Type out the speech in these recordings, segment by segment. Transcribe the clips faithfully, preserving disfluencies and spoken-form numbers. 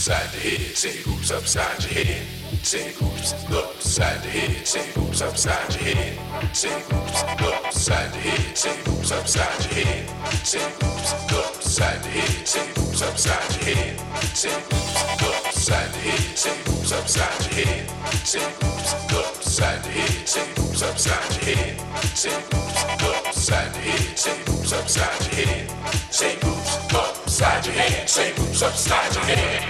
upside the head, say who's upside your head, say who's upside the head, say who's upside your head, say who's upside the head, say who's upside your head, say who's upside the head, say who's upside your head, say who's upside the head, say who's upside your head, say who's upside the head, say who's upside your head, say who's upside the head, say who's upside your head, say who's upside your head, say who's upside your head.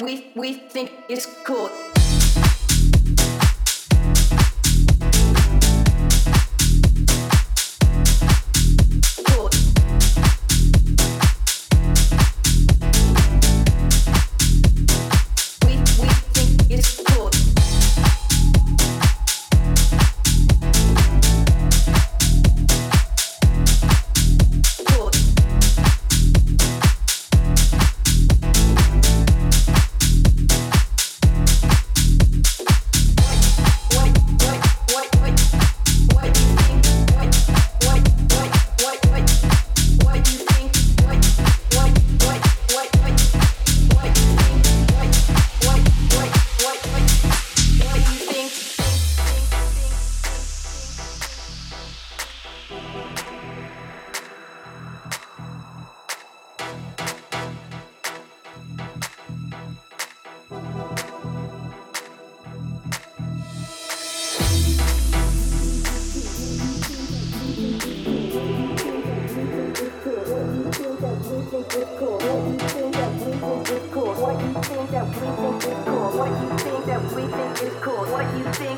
that we we think is cool. What do you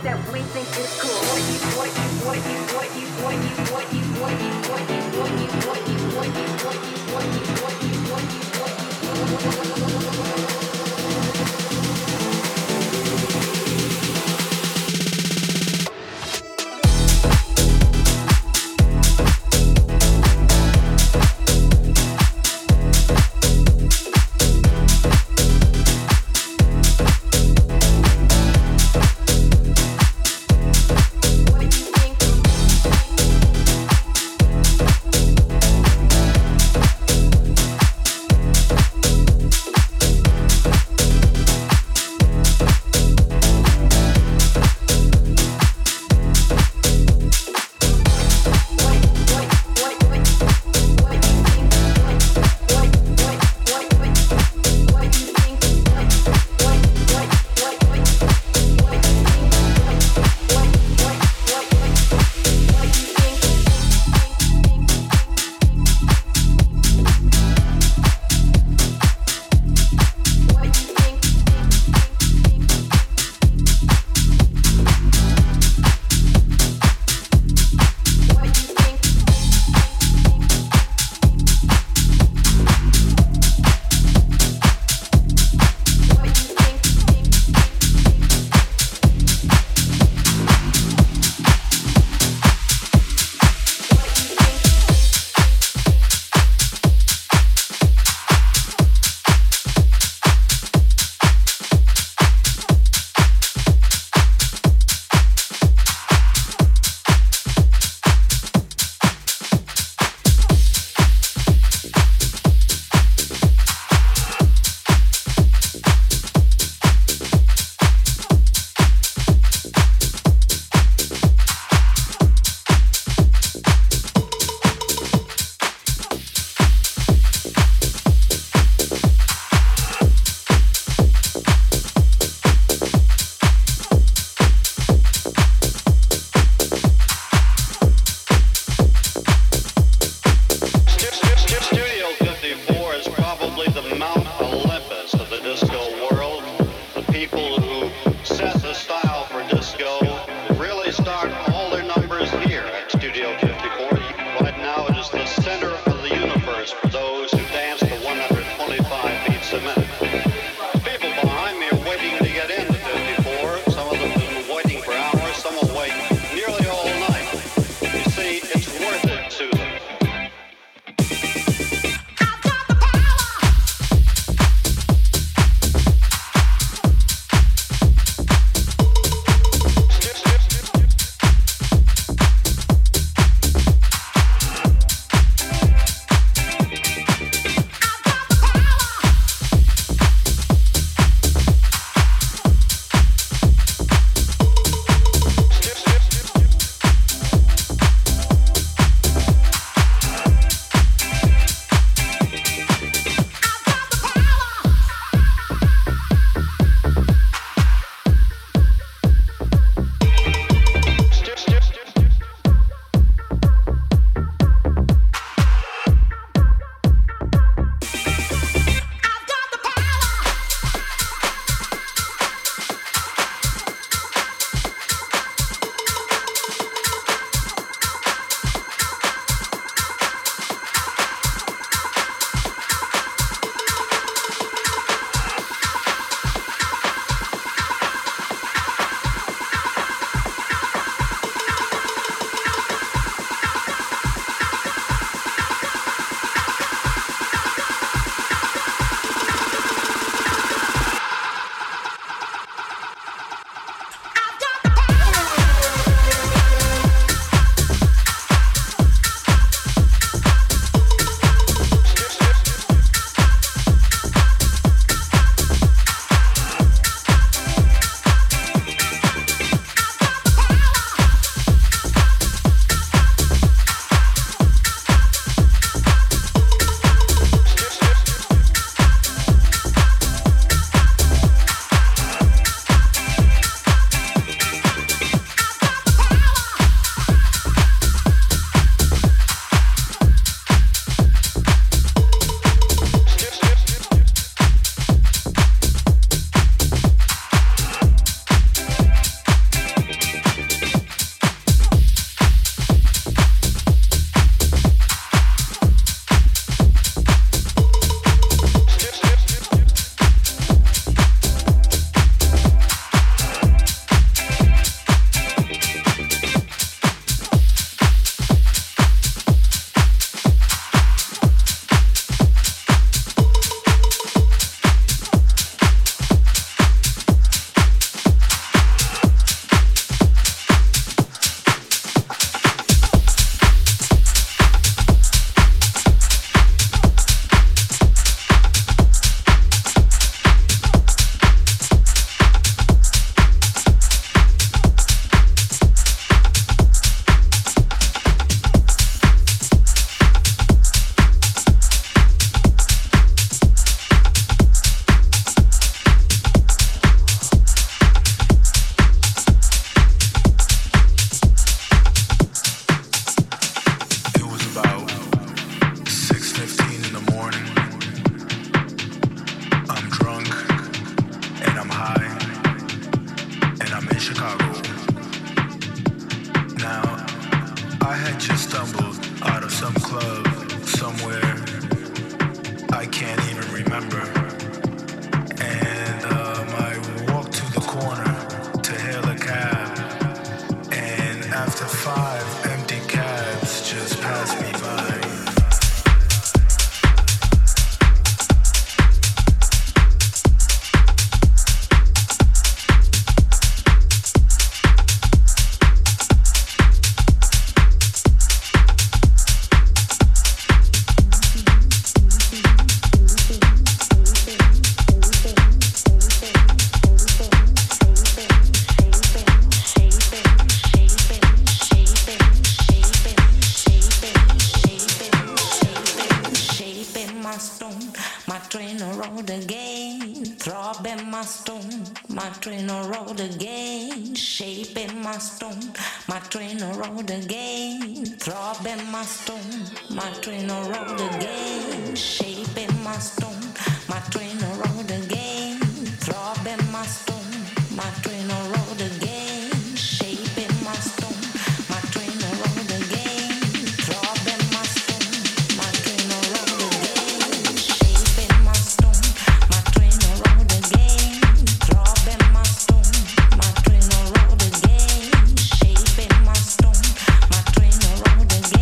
throbbing my stone, my train road again, shaping my stone, my train road again, throbbing my stone, my train road again, shaping my stone, my train road again, throbbing my stone, my train road again, shaping my stone, my train road again, throbbing my stone, my train road again, shaping my stone, my train road again, throbbing my stone, my train road again, shaping my stone, my train road again,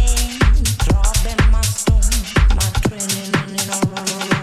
throbbing my stone, my train road.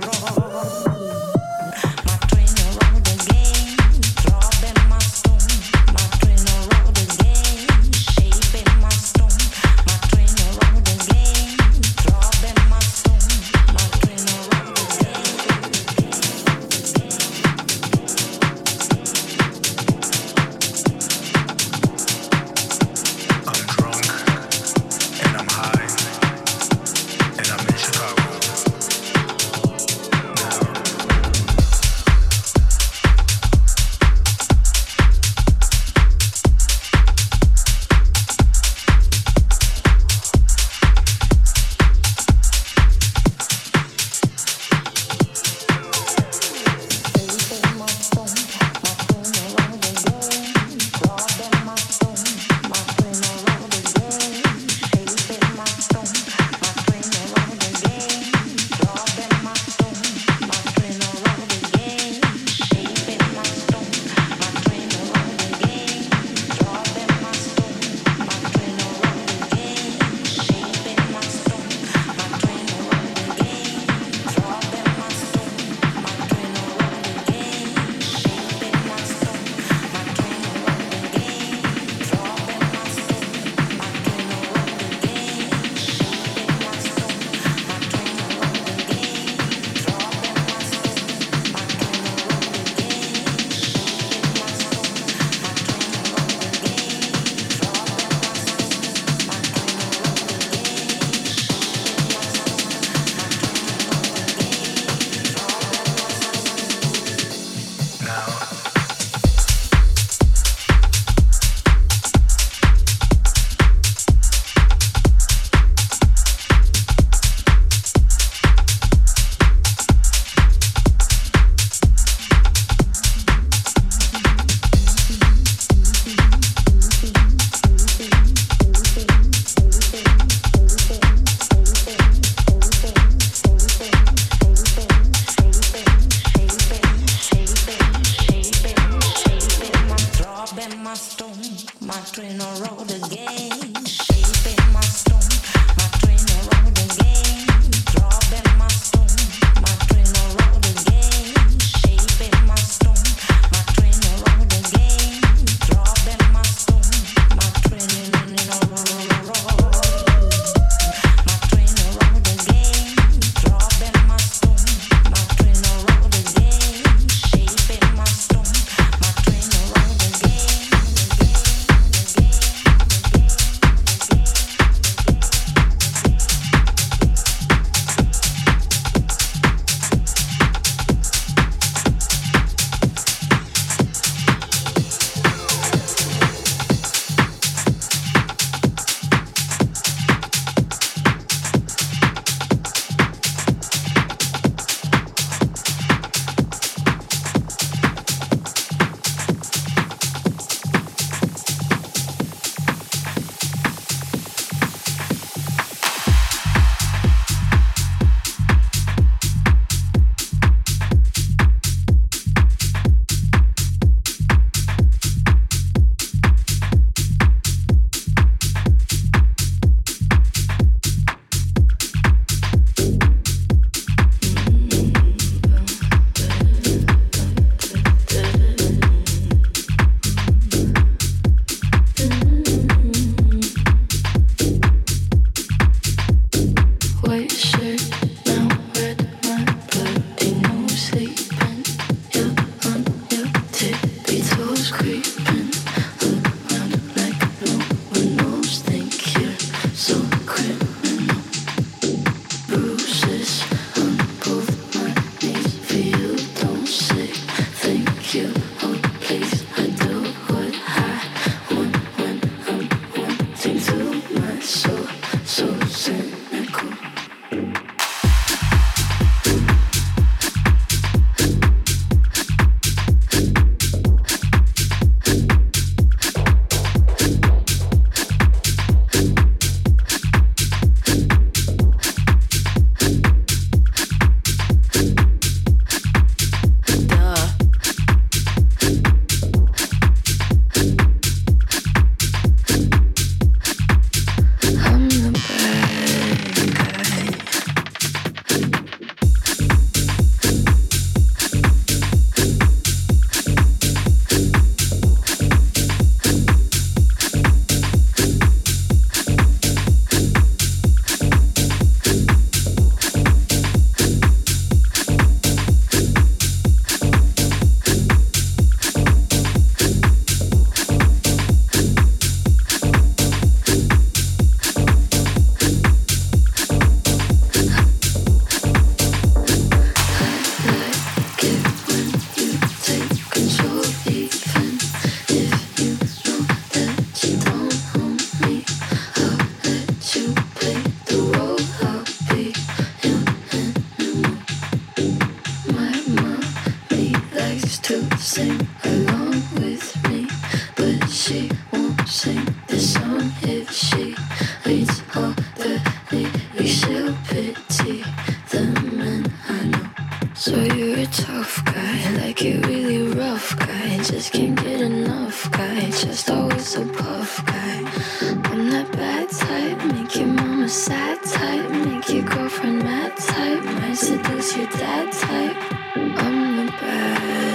to sing along with me, but she won't sing this song if she leads all the needy. She'll pity the men I know. So you're a tough guy, like a really rough guy, just can't get enough guy, just always a puff guy. I'm that bad type, make your mama sad type, make your girlfriend mad type, might seduce your dad type. I'm the bad guy.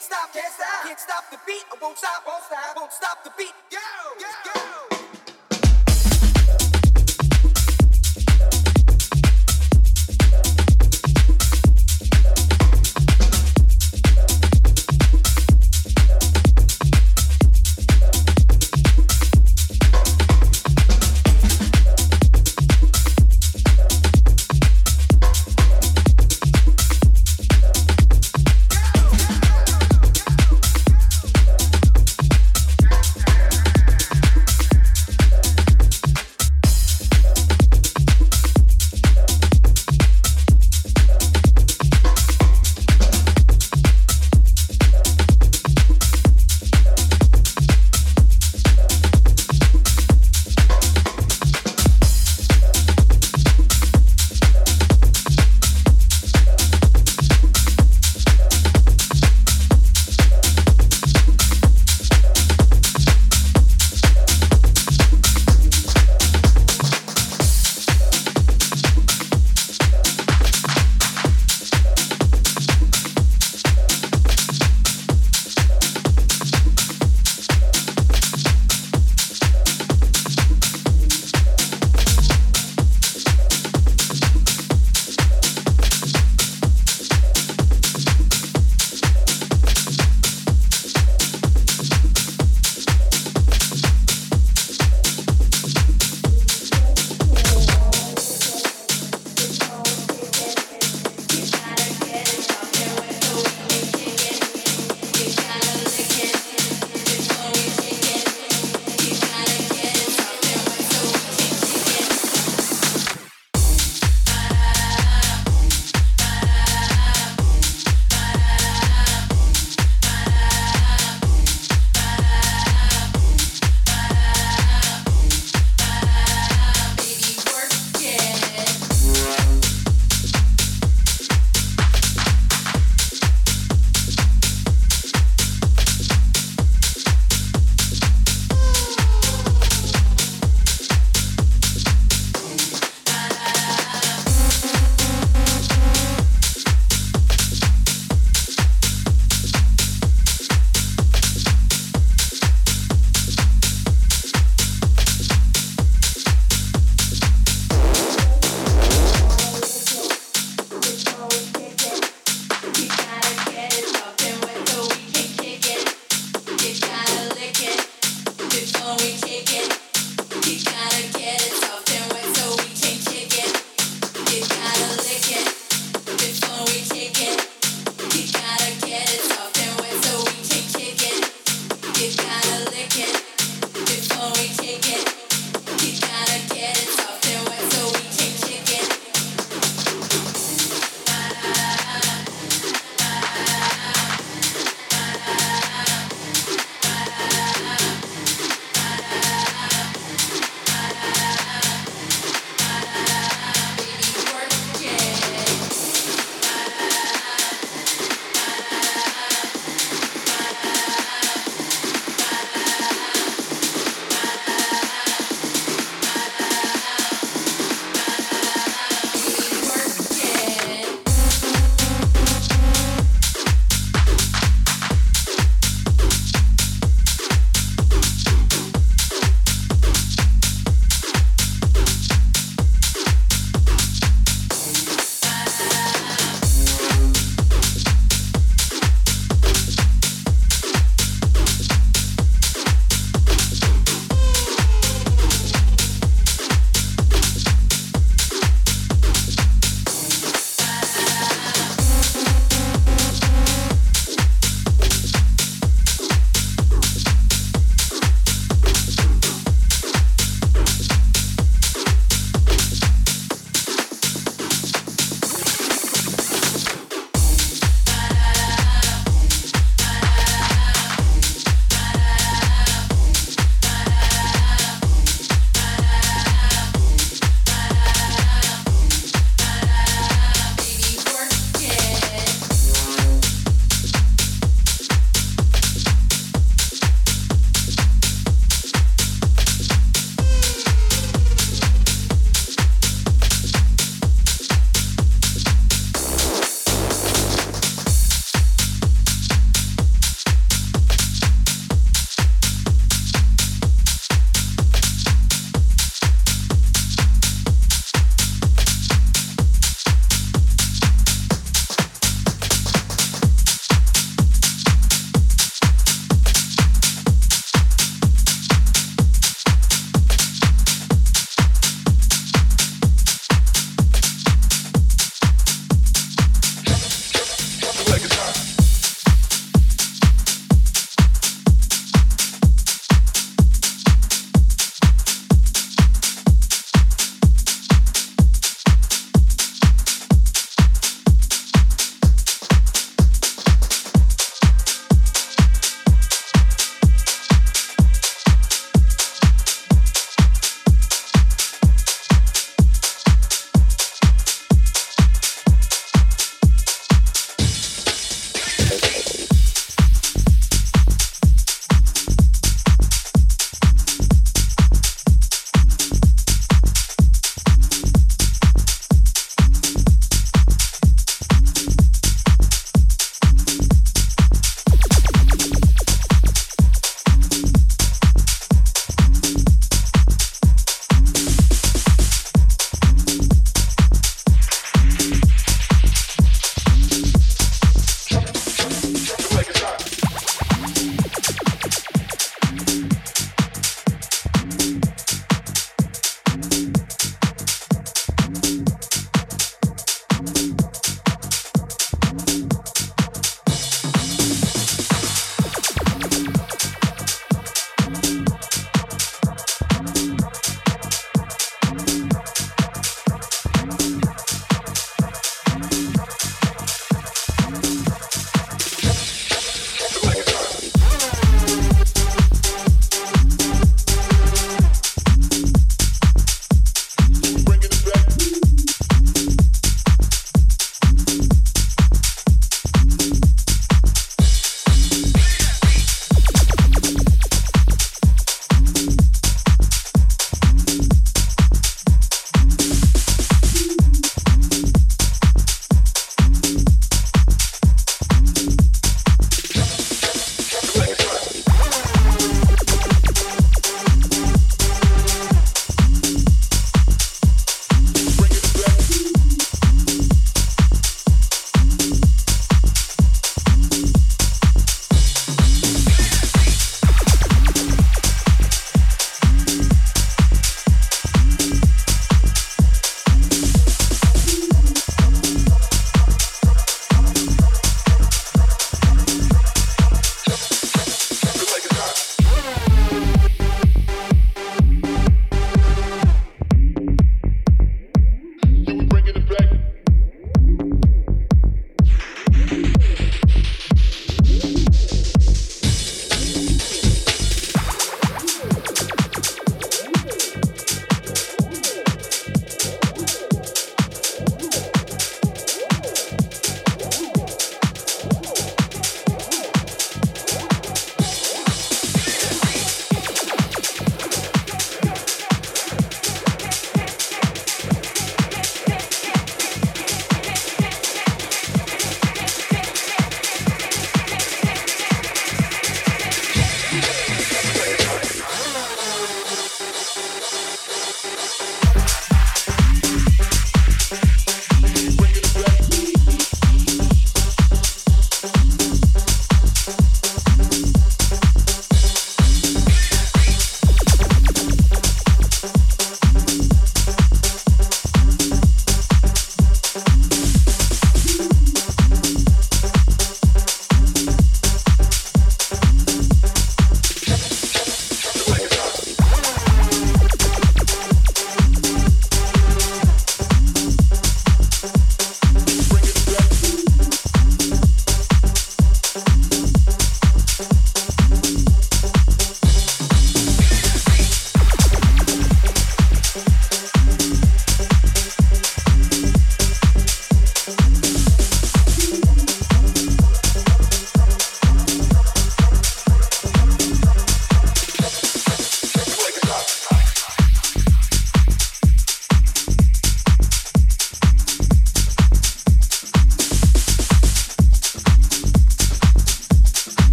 Can't stop, can't stop, can't stop the beat. I won't stop, won't stop, won't stop the beat. Yo, yo, yo.